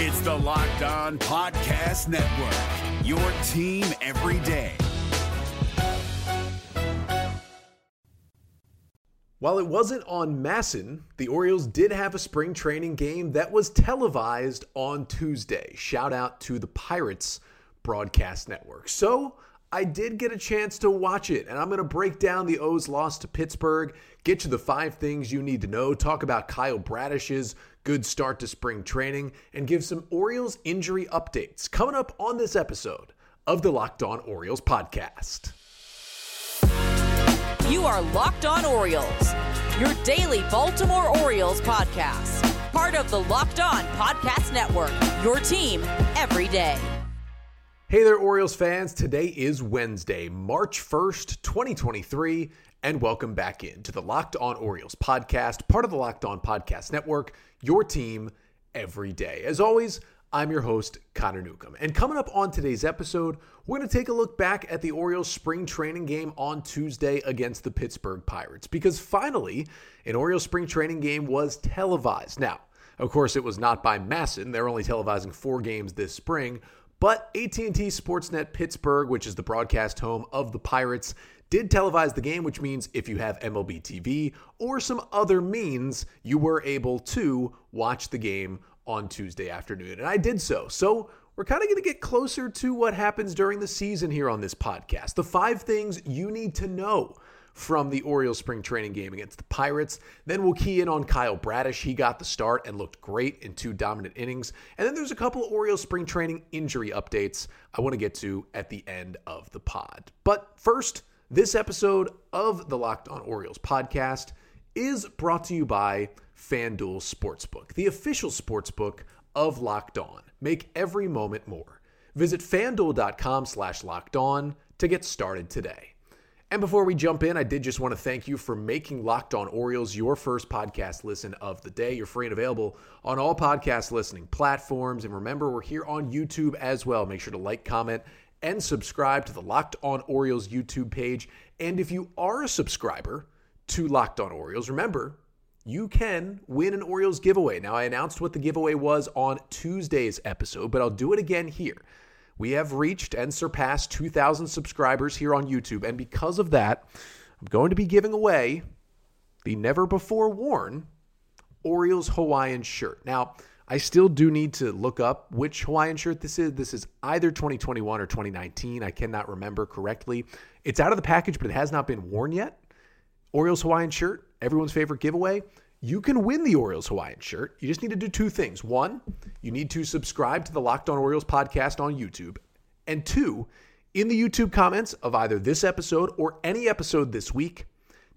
It's the Locked On Podcast Network, your team every day. While it wasn't on Masson, the Orioles did have a spring training game that was televised on Tuesday. Shout out to the Pirates Broadcast Network. So I did get a chance to watch it, and I'm going to break down the O's loss to Pittsburgh, get you the 5 things you need to know, talk about Kyle Bradish's good start to spring training, and give some Orioles injury updates coming up on this episode of the Locked On Orioles podcast. You are Locked On Orioles, your daily Baltimore Orioles podcast. Part of the Locked On Podcast Network, your team every day. Hey there, Orioles fans. Today is Wednesday, March 1st, 2023, and welcome back in to the Locked On Orioles podcast, part of the Locked On Podcast Network, your team every day. As always, I'm your host, Connor Newcomb. And coming up on today's episode, we're going to take a look back at the Orioles' spring training game on Tuesday against the Pittsburgh Pirates, because finally, an Orioles spring training game was televised. Now, of course, it was not by Masson. They're only televising 4 games this spring, but AT&T Sportsnet Pittsburgh, which is the broadcast home of the Pirates, did televise the game, which means if you have MLB TV or some other means, you were able to watch the game on Tuesday afternoon, and I did so. So we're kind of going to get closer to what happens during the season here on this podcast. The 5 things you need to know from the Orioles spring training game against the Pirates. Then we'll key in on Kyle Bradish. He got the start and looked great in 2 dominant innings. And then there's a couple of Orioles spring training injury updates I want to get to at the end of the pod. But first, this episode of the Locked On Orioles podcast is brought to you by FanDuel Sportsbook, the official sportsbook of Locked On. Make every moment more. Visit FanDuel.com/LockedOn to get started today. And before we jump in, I did just want to thank you for making Locked On Orioles your first podcast listen of the day. You're free and available on all podcast listening platforms. And remember, we're here on YouTube as well. Make sure to like, comment, and subscribe to the Locked On Orioles YouTube page. And if you are a subscriber to Locked On Orioles, remember, you can win an Orioles giveaway. Now, I announced what the giveaway was on Tuesday's episode, but I'll do it again here. We have reached and surpassed 2,000 subscribers here on YouTube, and because of that, I'm going to be giving away the never-before-worn Orioles Hawaiian shirt. Now, I still do need to look up which Hawaiian shirt this is. This is either 2021 or 2019. I cannot remember correctly. It's out of the package, but it has not been worn yet. Orioles Hawaiian shirt, everyone's favorite giveaway. You can win the Orioles Hawaiian shirt. You just need to do 2 things. 1, you need to subscribe to the Locked On Orioles podcast on YouTube. And 2, in the YouTube comments of either this episode or any episode this week,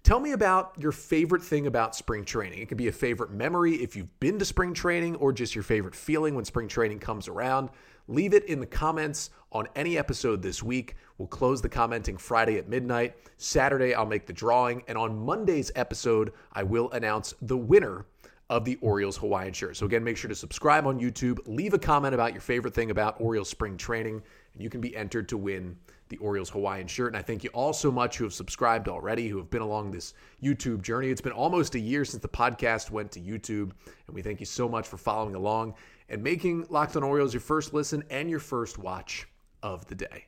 tell me about your favorite thing about spring training. It could be a favorite memory if you've been to spring training or just your favorite feeling when spring training comes around. Leave it in the comments on any episode this week. We'll close the commenting Friday at midnight. Saturday, I'll make the drawing. And on Monday's episode, I will announce the winner of the Orioles Hawaiian shirt. So again, make sure to subscribe on YouTube. Leave a comment about your favorite thing about Orioles spring training, and you can be entered to win the Orioles Hawaiian shirt. And I thank you all so much who have subscribed already, who have been along this YouTube journey. It's been almost a year since the podcast went to YouTube, and we thank you so much for following along and making Locked On Orioles your first listen and your first watch of the day.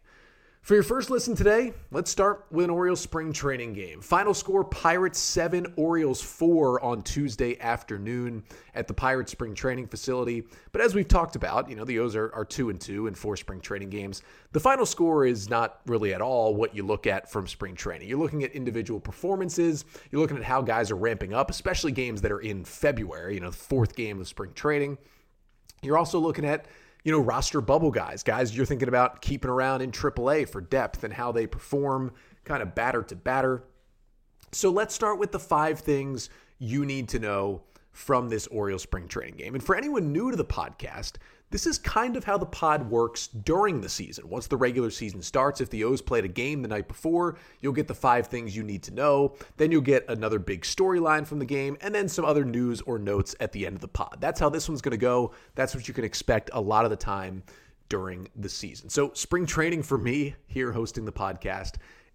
For your first listen today, let's start with an Orioles spring training game. Final score, Pirates 7, Orioles 4 on Tuesday afternoon at the Pirates spring training facility. But as we've talked about, you know, the O's are 2-2 in 4 spring training games. The final score is not really at all what you look at from spring training. You're looking at individual performances. You're looking at how guys are ramping up, especially games that are in February, you know, the 4th game of spring training. You're also looking at, you know, roster bubble guys you're thinking about keeping around in AAA for depth and how they perform kind of batter to batter. So let's start with the 5 things you need to know from this Orioles spring training game. And for anyone new to the podcast, this is kind of how the pod works during the season. Once the regular season starts, if the O's played a game the night before, you'll get the 5 things you need to know. Then you'll get another big storyline from the game and then some other news or notes at the end of the pod. That's how this one's going to go. That's what you can expect a lot of the time during the season. So spring training for me here hosting the podcast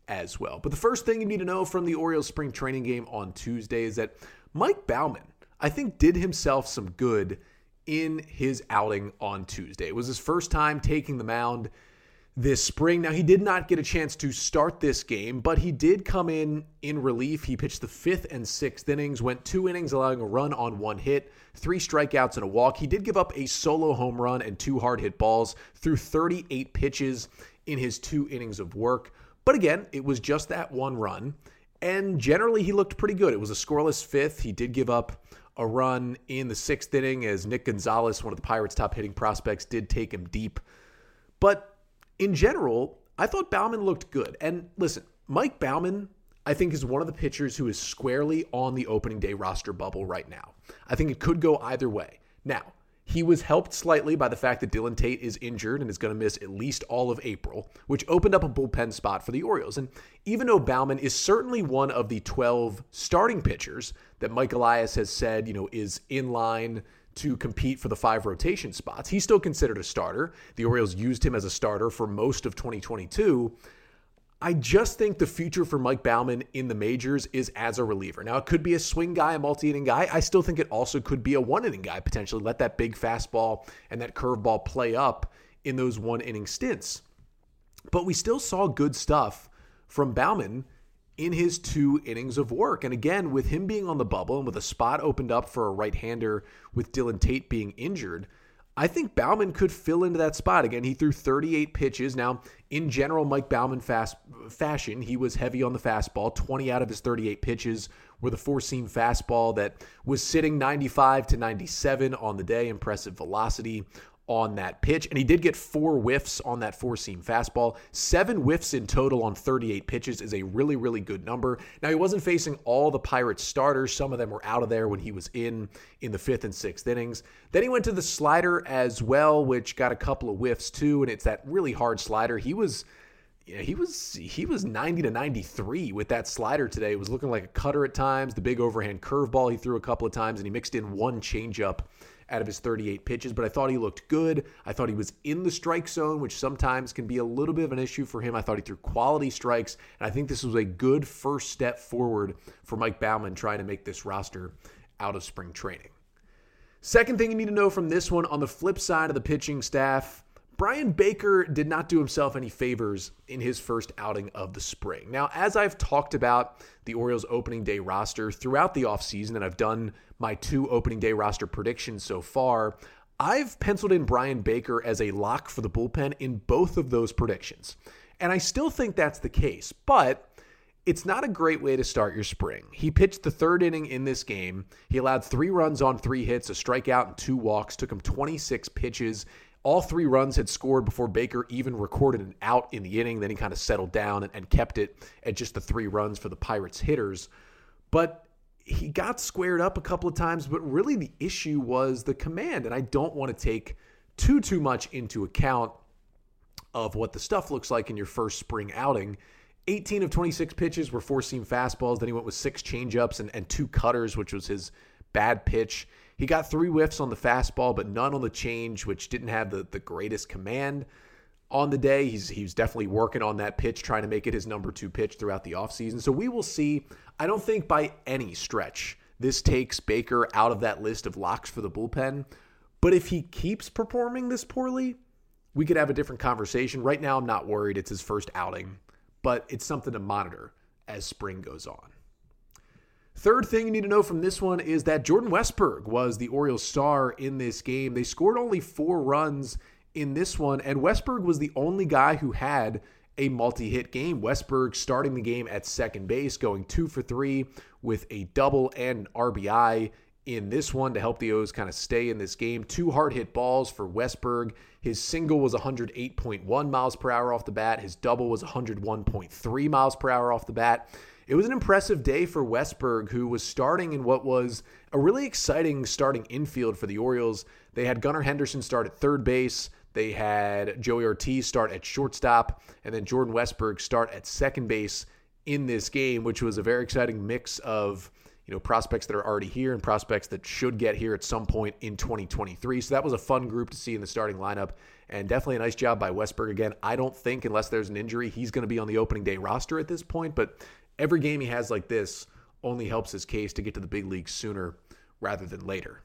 as well. But the first thing you need to know from the Orioles spring training game on Tuesday is that Mike Baumann, I think, did himself some good in his outing on Tuesday. It was his first time taking the mound this spring. Now, he did not get a chance to start this game, but he did come in relief. He pitched the fifth and sixth innings, went two innings, allowing a run on one hit, three strikeouts and a walk. He did give up a solo home run and two hard hit balls through 38 pitches in his two innings of work. But again, it was just that one run, and generally he looked pretty good. It was a scoreless fifth. He did give up a run in the sixth inning as Nick Gonzalez, one of the Pirates' top hitting prospects, did take him deep. But in general, I thought Baumann looked good. And listen, Mike Baumann, I think, is one of the pitchers who is squarely on the opening day roster bubble right now. I think it could go either way. Now, he was helped slightly by the fact that Dylan Tate is injured and is going to miss at least all of April, which opened up a bullpen spot for the Orioles. And even though Baumann is certainly one of the 12 starting pitchers that Mike Elias has said, is in line to compete for the 5 rotation spots, he's still considered a starter. The Orioles used him as a starter for most of 2022. I just think the future for Mike Baumann in the majors is as a reliever. Now, it could be a swing guy, a multi-inning guy. I still think it also could be a one-inning guy, potentially. Let that big fastball and that curveball play up in those one-inning stints. But we still saw good stuff from Baumann in his two innings of work. And again, with him being on the bubble and with a spot opened up for a right-hander with Dylan Tate being injured, I think Baumann could fill into that spot. Again, he threw 38 pitches. Now, in general, Mike Baumann fashion, he was heavy on the fastball. 20 out of his 38 pitches were the four-seam fastball that was sitting 95 to 97 on the day. Impressive velocity on that pitch. And he did get 4 whiffs on that four-seam fastball. 7 whiffs in total on 38 pitches is a really, really good number. Now, he wasn't facing all the Pirates starters. Some of them were out of there when he was in the fifth and sixth innings. Then he went to the slider as well, which got a couple of whiffs too, and it's that really hard slider. He was 90 to 93 with that slider today. It was looking like a cutter at times. The big overhand curveball he threw a couple of times, and he mixed in one changeup out of his 38 pitches, but I thought he looked good. I thought he was in the strike zone, which sometimes can be a little bit of an issue for him. I thought he threw quality strikes, and I think this was a good first step forward for Mike Baumann trying to make this roster out of spring training. Second thing you need to know from this one, on the flip side of the pitching staff, Bryan Baker did not do himself any favors in his first outing of the spring. Now, as I've talked about the Orioles opening day roster throughout the offseason, and I've done my 2 opening day roster predictions so far, I've penciled in Bryan Baker as a lock for the bullpen in both of those predictions. And I still think that's the case, but it's not a great way to start your spring. He pitched the third inning in this game. He allowed 3 runs on 3 hits, a strikeout and 2 walks, took him 26 pitches. All 3 runs had scored before Baker even recorded an out in the inning. Then he kind of settled down and kept it at just the 3 runs for the Pirates hitters. But he got squared up a couple of times, but really the issue was the command. And I don't want to take too much into account of what the stuff looks like in your first spring outing. 18 of 26 pitches were four-seam fastballs. Then he went with 6 changeups and 2 cutters, which was his bad pitch. He got 3 whiffs on the fastball, but none on the change, which didn't have the greatest command on the day. He was definitely working on that pitch, trying to make it his number 2 pitch throughout the offseason. So we will see. I don't think by any stretch this takes Baker out of that list of locks for the bullpen. But if he keeps performing this poorly, we could have a different conversation. Right now, I'm not worried. It's his first outing, but it's something to monitor as spring goes on. Third thing you need to know from this one is that Jordan Westburg was the Orioles star in this game. They scored only 4 runs in this one, and Westburg was the only guy who had a multi-hit game. Westburg starting the game at second base, going 2 for 3 with a double and an RBI in this one to help the O's kind of stay in this game. 2 hard hit balls for Westburg. His single was 108.1 miles per hour off the bat. His double was 101.3 miles per hour off the bat. It was an impressive day for Westburg, who was starting in what was a really exciting starting infield for the Orioles. They had Gunnar Henderson start at third base. They had Joey Ortiz start at shortstop, and then Jordan Westburg start at second base in this game, which was a very exciting mix of prospects that are already here and prospects that should get here at some point in 2023. So that was a fun group to see in the starting lineup, and definitely a nice job by Westburg. Again, I don't think, unless there's an injury, he's going to be on the opening day roster at this point, but every game he has like this only helps his case to get to the big leagues sooner rather than later.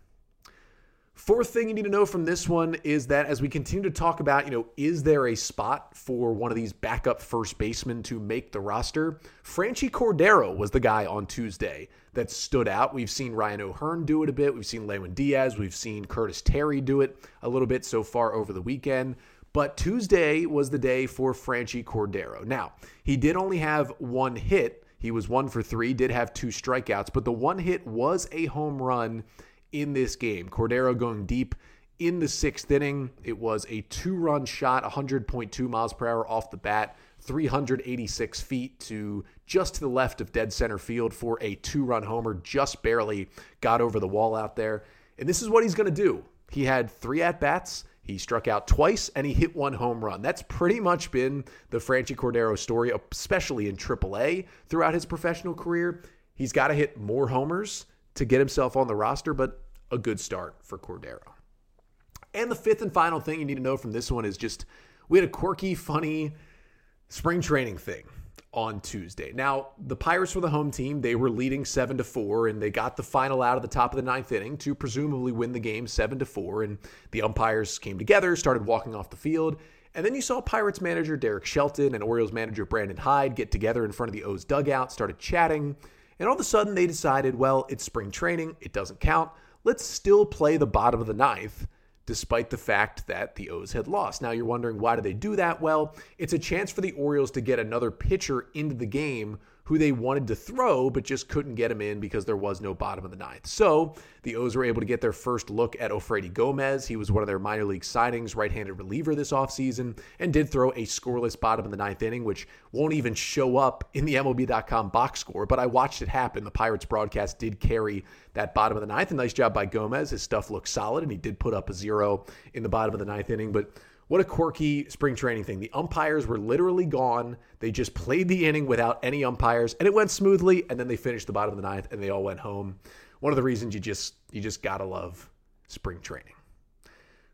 Fourth thing you need to know from this one is that as we continue to talk about, is there a spot for one of these backup first basemen to make the roster? Franchy Cordero was the guy on Tuesday that stood out. We've seen Ryan O'Hearn do it a bit. We've seen Lewin Diaz. We've seen Curtis Terry do it a little bit so far over the weekend. But Tuesday was the day for Franchy Cordero. Now, he did only have one hit. He was 1-for-3, did have 2 strikeouts, but the one hit was a home run in this game. Cordero going deep in the 6th inning. It was a 2-run shot, 100.2 miles per hour off the bat, 386 feet to just to the left of dead center field for a 2-run homer, just barely got over the wall out there. And this is what he's going to do. He had 3 at-bats. He struck out twice, and he hit 1 home run. That's pretty much been the Franchy Cordero story, especially in AAA throughout his professional career. He's got to hit more homers to get himself on the roster, but a good start for Cordero. And the fifth and final thing you need to know from this one is just we had a quirky, funny spring training thing on Tuesday. Now, the Pirates were the home team. They were leading 7-4, and they got the final out at the top of the 9th inning to presumably win the game 7-4, and the umpires came together, started walking off the field, and then you saw Pirates manager Derek Shelton and Orioles manager Brandon Hyde get together in front of the O's dugout, started chatting, and all of a sudden they decided, well, it's spring training, it doesn't count, let's still play the bottom of the 9th, despite the fact that the O's had lost. Now you're wondering, why did they do that? Well, it's a chance for the Orioles to get another pitcher into the game who they wanted to throw, but just couldn't get him in because there was no bottom of the 9th. So the O's were able to get their first look at Ofredi Gomez. He was one of their minor league signings, right-handed reliever this offseason, and did throw a scoreless bottom of the 9th inning, which won't even show up in the MLB.com box score, but I watched it happen. The Pirates broadcast did carry that bottom of the 9th. A nice job by Gomez. His stuff looked solid, and he did put up a 0 in the bottom of the 9th inning, but what a quirky spring training thing. The umpires were literally gone. They just played the inning without any umpires, and it went smoothly, and then they finished the bottom of the 9th, and they all went home. One of the reasons you just gotta love spring training.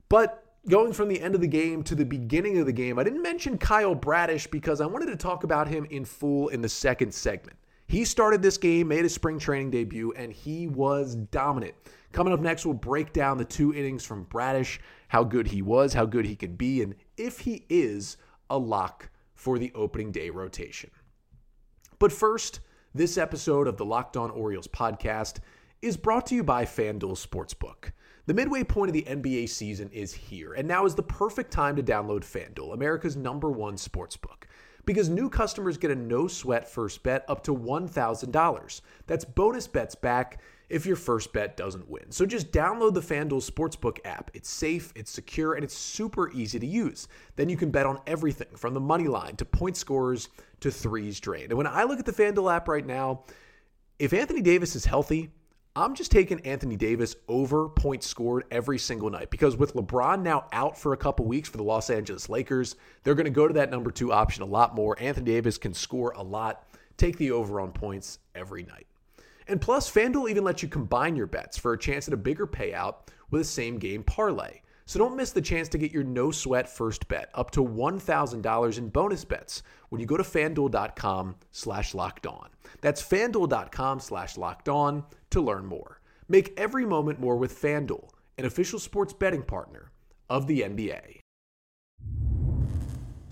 But going from the end of the game to the beginning of the game, I didn't mention Kyle Bradish because I wanted to talk about him in full in the second segment. He started this game, made his spring training debut, and he was dominant. Coming up next, we'll break down the 2 innings from Bradish, how good he was, how good he could be, and if he is a lock for the opening day rotation. But first, this episode of the Locked On Orioles podcast is brought to you by FanDuel Sportsbook. The midway point of the NBA season is here, and now is the perfect time to download FanDuel, America's #1 sportsbook. Because new customers get a no-sweat first bet up to $1,000. That's bonus bets back if your first bet doesn't win. So just download the FanDuel Sportsbook app. It's safe, it's secure, and it's super easy to use. Then you can bet on everything from the money line to point scorers to threes drained. And when I look at the FanDuel app right now, if Anthony Davis is healthy, I'm just taking Anthony Davis over points scored every single night because with LeBron now out for a couple weeks for the Los Angeles Lakers, they're going to go to that number 2 option a lot more. Anthony Davis can score a lot. Take the over on points every night. And plus, FanDuel even lets you combine your bets for a chance at a bigger payout with a same-game parlay. So don't miss the chance to get your no-sweat first bet up to $1,000 in bonus bets when you go to FanDuel.com/LockedOn. That's FanDuel.com/LockedOn to learn more. Make every moment more with FanDuel, an official sports betting partner of the NBA.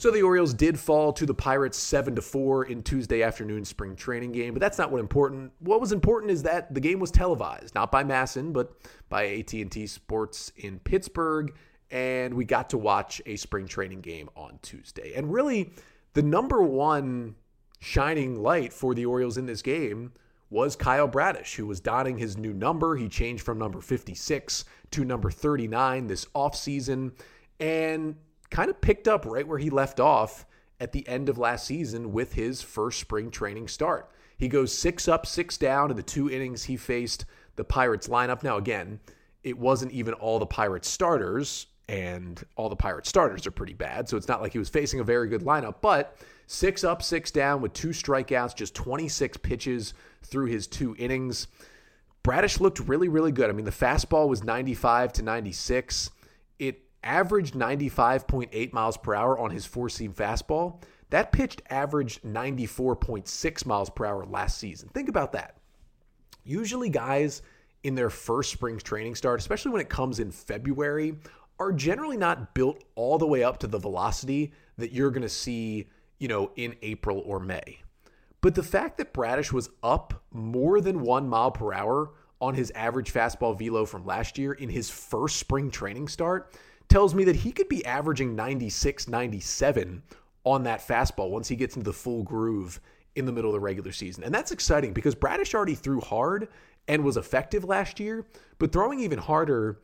So the Orioles did fall to the Pirates 7-4 in Tuesday afternoon's spring training game, but that's not what important. What was important is that the game was televised, not by Masson, but by AT&T Sports in Pittsburgh, and we got to watch a spring training game on Tuesday. And really, the #1 shining light for the Orioles in this game was Kyle Bradish, who was donning his new number. He changed from number 56 to number 39 this offseason, and kind of picked up right where he left off at the end of last season with his first spring training start. He goes 6 up, 6 down in the 2 innings he faced the Pirates lineup. Now, again, it wasn't even all the Pirates starters, and all the Pirates starters are pretty bad, so it's not like he was facing a very good lineup, but 6 up, 6 down with 2 strikeouts, just 26 pitches through his 2 innings. Bradish looked really, really good. I mean, the fastball was 95 to 96. It averaged 95.8 miles per hour on his 4-seam fastball. That pitch averaged 94.6 miles per hour last season. Think about that. Usually guys in their first spring training start, especially when it comes in February, are generally not built all the way up to the velocity that you're going to see, you know, in April or May. But the fact that Bradish was up more than 1 mile per hour on his average fastball velo from last year in his first spring training start tells me that he could be averaging 96, 97 on that fastball once he gets into the full groove in the middle of the regular season. And that's exciting because Bradish already threw hard and was effective last year, but throwing even harder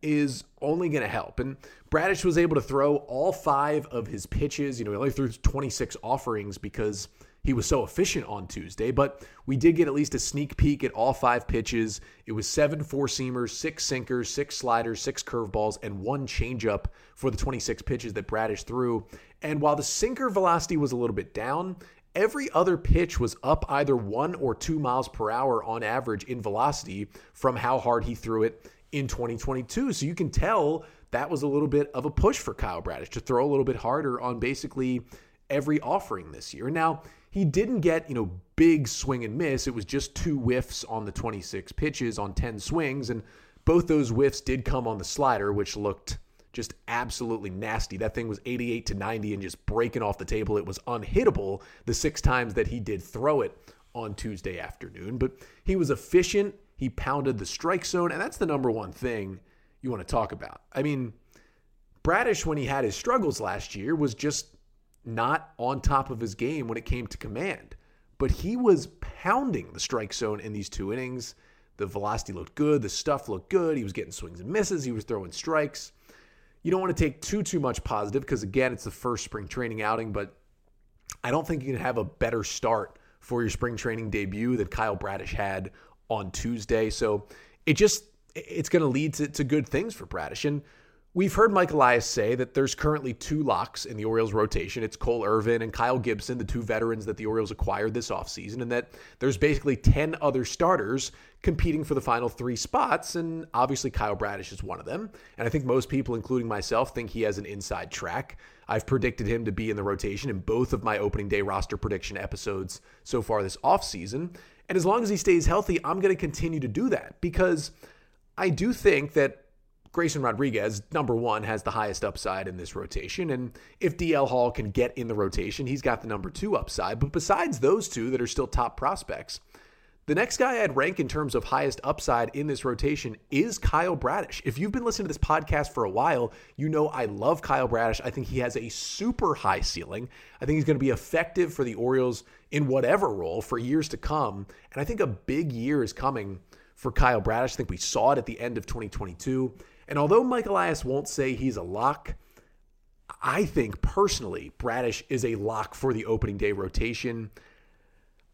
is only going to help. And Bradish was able to throw all five of his pitches. You know, he only threw 26 offerings because he was so efficient on Tuesday, but we did get at least a sneak peek at all five pitches. It was 7 four-seamers, 6 sinkers, 6 sliders, 6 curveballs, and 1 changeup for the 26 pitches that Bradish threw. And while the sinker velocity was a little bit down, every other pitch was up either 1 or 2 miles per hour on average in velocity from how hard he threw it in 2022. So you can tell that was a little bit of a push for Kyle Bradish to throw a little bit harder on basically every offering this year. Now, he didn't get, you know, big swing and miss. It was just 2 whiffs on the 26 pitches on 10 swings. And both those whiffs did come on the slider, which looked just absolutely nasty. That thing was 88 to 90 and just breaking off the table. It was unhittable the 6 times that he did throw it on Tuesday afternoon. But he was efficient. He pounded the strike zone, and that's the number one thing you want to talk about. I mean, Bradish, when he had his struggles last year, was just not on top of his game when it came to command. But he was pounding the strike zone in these 2 innings. The velocity looked good. The stuff looked good. He was getting swings and misses. He was throwing strikes. You don't want to take too much positive because, again, it's the first spring training outing, but I don't think you can have a better start for your spring training debut than Kyle Bradish had on Tuesday. So it's going to lead to good things for Bradish. And we've heard Mike Elias say that there's currently 2 locks in the Orioles rotation. It's Cole Irvin and Kyle Gibson, the 2 veterans that the Orioles acquired this offseason, and that there's basically 10 other starters competing for the final 3 spots. And obviously Kyle Bradish is one of them. And I think most people, including myself, think he has an inside track. I've predicted him to be in the rotation in both of my opening day roster prediction episodes so far this offseason. And as long as he stays healthy, I'm going to continue to do that because I do think that Grayson Rodriguez, number one, has the highest upside in this rotation. And if DL Hall can get in the rotation, he's got the number 2 upside. But besides those 2 that are still top prospects, the next guy I'd rank in terms of highest upside in this rotation is Kyle Bradish. If you've been listening to this podcast for a while, you know I love Kyle Bradish. I think he has a super high ceiling. I think he's going to be effective for the Orioles in whatever role for years to come. And I think a big year is coming for Kyle Bradish. I think we saw it at the end of 2022. And although Mike Elias won't say he's a lock, I think personally Bradish is a lock for the opening day rotation.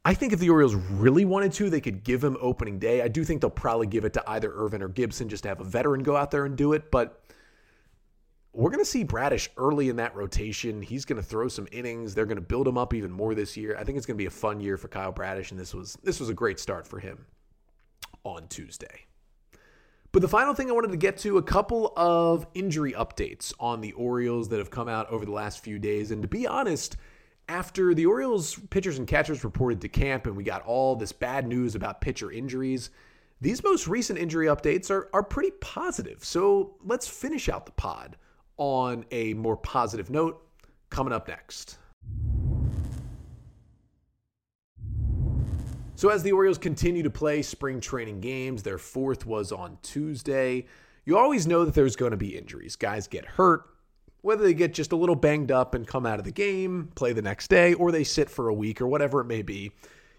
I think if the Orioles really wanted to, they could give him opening day. I do think they'll probably give it to either Irvin or Gibson just to have a veteran go out there and do it, but we're going to see Bradish early in that rotation. He's going to throw some innings. They're going to build him up even more this year. I think it's going to be a fun year for Kyle Bradish, and this was a great start for him on Tuesday. But the final thing I wanted to get to, a couple of injury updates on the Orioles that have come out over the last few days. And to be honest, after the Orioles pitchers and catchers reported to camp and we got all this bad news about pitcher injuries, these most recent injury updates are pretty positive. So let's finish out the pod on a more positive note coming up next. So as the Orioles continue to play spring training games, their 4th was on Tuesday. You always know that there's going to be injuries. Guys get hurt, whether they get just a little banged up and come out of the game, play the next day, or they sit for a week or whatever it may be.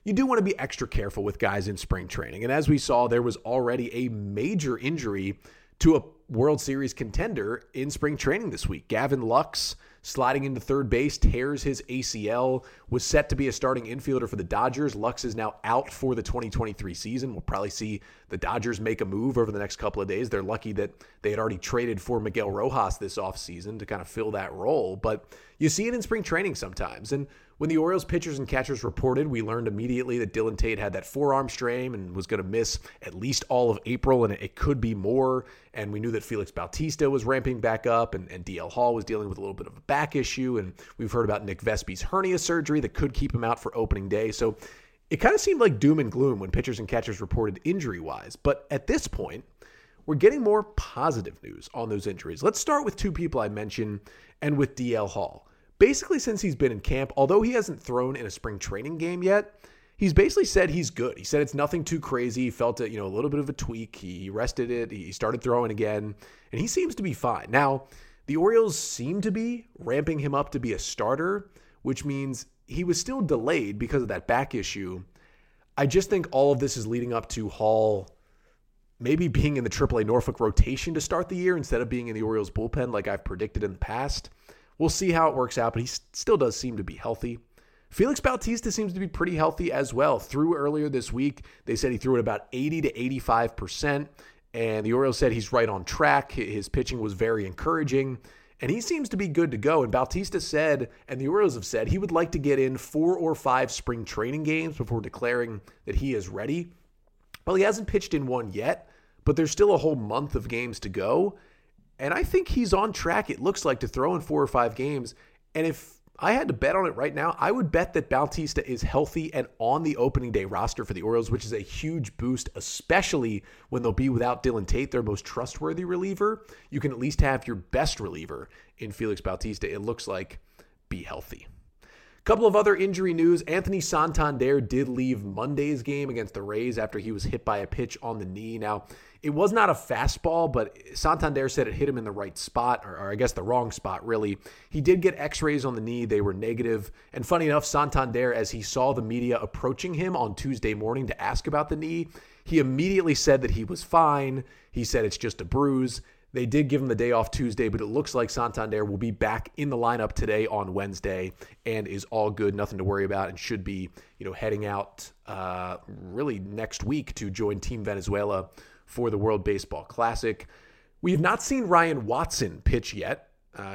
You do want to be extra careful with guys in spring training. And as we saw, there was already a major injury to a World Series contender in spring training this week. Gavin Lux, sliding into third base, tears his ACL, was set to be a starting infielder for the Dodgers. Lux is now out for the 2023 season. We'll probably see the Dodgers make a move over the next couple of days. They're lucky that they had already traded for Miguel Rojas this offseason to kind of fill that role. But you see it in spring training sometimes. And when the Orioles pitchers and catchers reported, we learned immediately that Dylan Tate had that forearm strain and was going to miss at least all of April, and it could be more. And we knew that Félix Bautista was ramping back up, and DL Hall was dealing with a little bit of a back issue. And we've heard about Nick Vespi's hernia surgery that could keep him out for opening day. So It kind of seemed like doom and gloom when pitchers and catchers reported injury-wise, but at this point, we're getting more positive news on those injuries. Let's start with two people I mentioned and with DL Hall. Basically, since he's been in camp, although he hasn't thrown in a spring training game yet, he's basically said he's good. He said it's nothing too crazy. He felt it, a little bit of a tweak. He rested it. He started throwing again, and he seems to be fine. Now, the Orioles seem to be ramping him up to be a starter, which means he was still delayed because of that back issue. I just think all of this is leading up to Hall maybe being in the AAA Norfolk rotation to start the year instead of being in the Orioles bullpen like I've predicted in the past. We'll see how it works out, but he still does seem to be healthy. Félix Bautista seems to be pretty healthy as well. Through earlier this week, they said he threw at about 80 to 85%, and the Orioles said he's right on track. His pitching was very encouraging, and he seems to be good to go. And Bautista said, and the Orioles have said, he would like to get in 4 or 5 spring training games before declaring that he is ready. Well, he hasn't pitched in one yet, but there's still a whole month of games to go. And I think he's on track, it looks like, to throw in 4 or 5 games. And if I had to bet on it right now, I would bet that Bautista is healthy and on the opening day roster for the Orioles, which is a huge boost, especially when they'll be without Dylan Tate, their most trustworthy reliever. You can at least have your best reliever in Félix Bautista, it looks like, be healthy. Couple of other injury news. Anthony Santander did leave Monday's game against the Rays after he was hit by a pitch on the knee. Now, it was not a fastball, but Santander said it hit him in the right spot, or I guess the wrong spot, really. He did get x-rays on the knee. They were negative. And funny enough, Santander, as he saw the media approaching him on Tuesday morning to ask about the knee, he immediately said that he was fine. He said it's just a bruise. They did give him the day off Tuesday, but it looks like Santander will be back in the lineup today on Wednesday and is all good, nothing to worry about, and should be, heading out really next week to join Team Venezuela for the World Baseball Classic. We have not seen Ryan Watson pitch yet.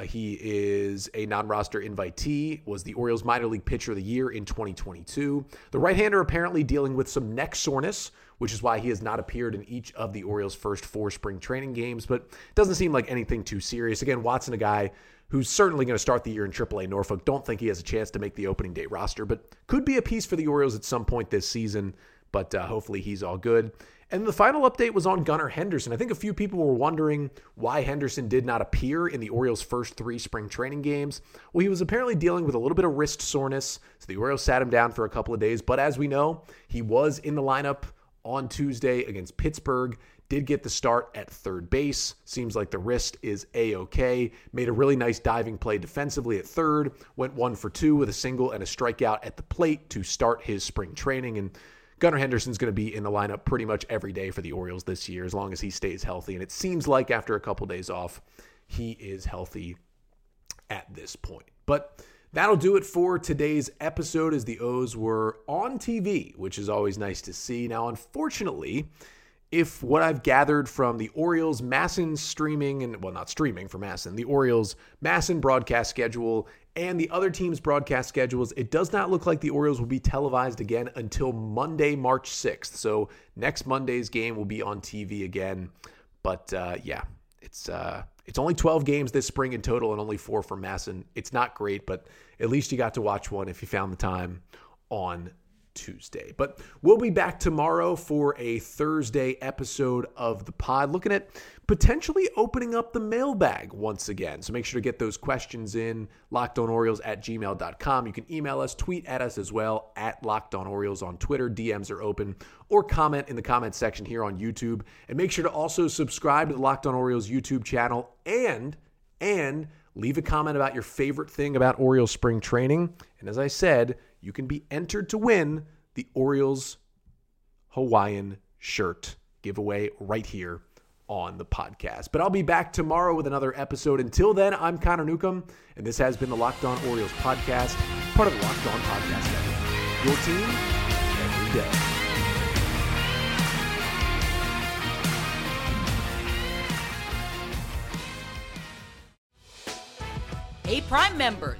He is a non-roster invitee, was the Orioles minor league pitcher of the year in 2022. The right-hander apparently dealing with some neck soreness, which is why he has not appeared in each of the Orioles' first 4 spring training games, but doesn't seem like anything too serious. Again, Watson, a guy who's certainly going to start the year in AAA Norfolk. Don't think he has a chance to make the opening day roster, but could be a piece for the Orioles at some point this season, but hopefully he's all good. And the final update was on Gunnar Henderson. I think a few people were wondering why Henderson did not appear in the Orioles' first 3 spring training games. Well, he was apparently dealing with a little bit of wrist soreness, so the Orioles sat him down for a couple of days. But as we know, he was in the lineup on Tuesday against Pittsburgh, did get the start at third base. Seems like the wrist is A-OK. Made a really nice diving play defensively at third. Went 1 for 2 with a single and a strikeout at the plate to start his spring training. And Gunnar Henderson's going to be in the lineup pretty much every day for the Orioles this year, as long as he stays healthy. And it seems like after a couple days off, he is healthy at this point. But that'll do it for today's episode, as the O's were on TV, which is always nice to see. Now, unfortunately, if what I've gathered from the Orioles Masson streaming, and well, not streaming for Masson, the Orioles Masson broadcast schedule and the other team's broadcast schedules, it does not look like the Orioles will be televised again until Monday, March 6th. So next Monday's game will be on TV again. But it's only 12 games this spring in total and only 4 for Masson. It's not great, but at least you got to watch one if you found the time on Tuesday. But we'll be back tomorrow for a Thursday episode of the pod, looking at potentially opening up the mailbag once again. So make sure to get those questions in, lockedonorioles@gmail.com. You can email us, tweet at us as well, @lockedonorioles on Twitter. DMs are open, or comment in the comment section here on YouTube. And make sure to also subscribe to the Locked On Orioles YouTube channel and leave a comment about your favorite thing about Orioles spring training. And as I said, you can be entered to win the Orioles Hawaiian shirt giveaway right here on the podcast. But I'll be back tomorrow with another episode. Until then, I'm Connor Newcomb, and this has been the Locked On Orioles podcast, part of the Locked On Podcast Network. Your team every day. Hey, Prime members,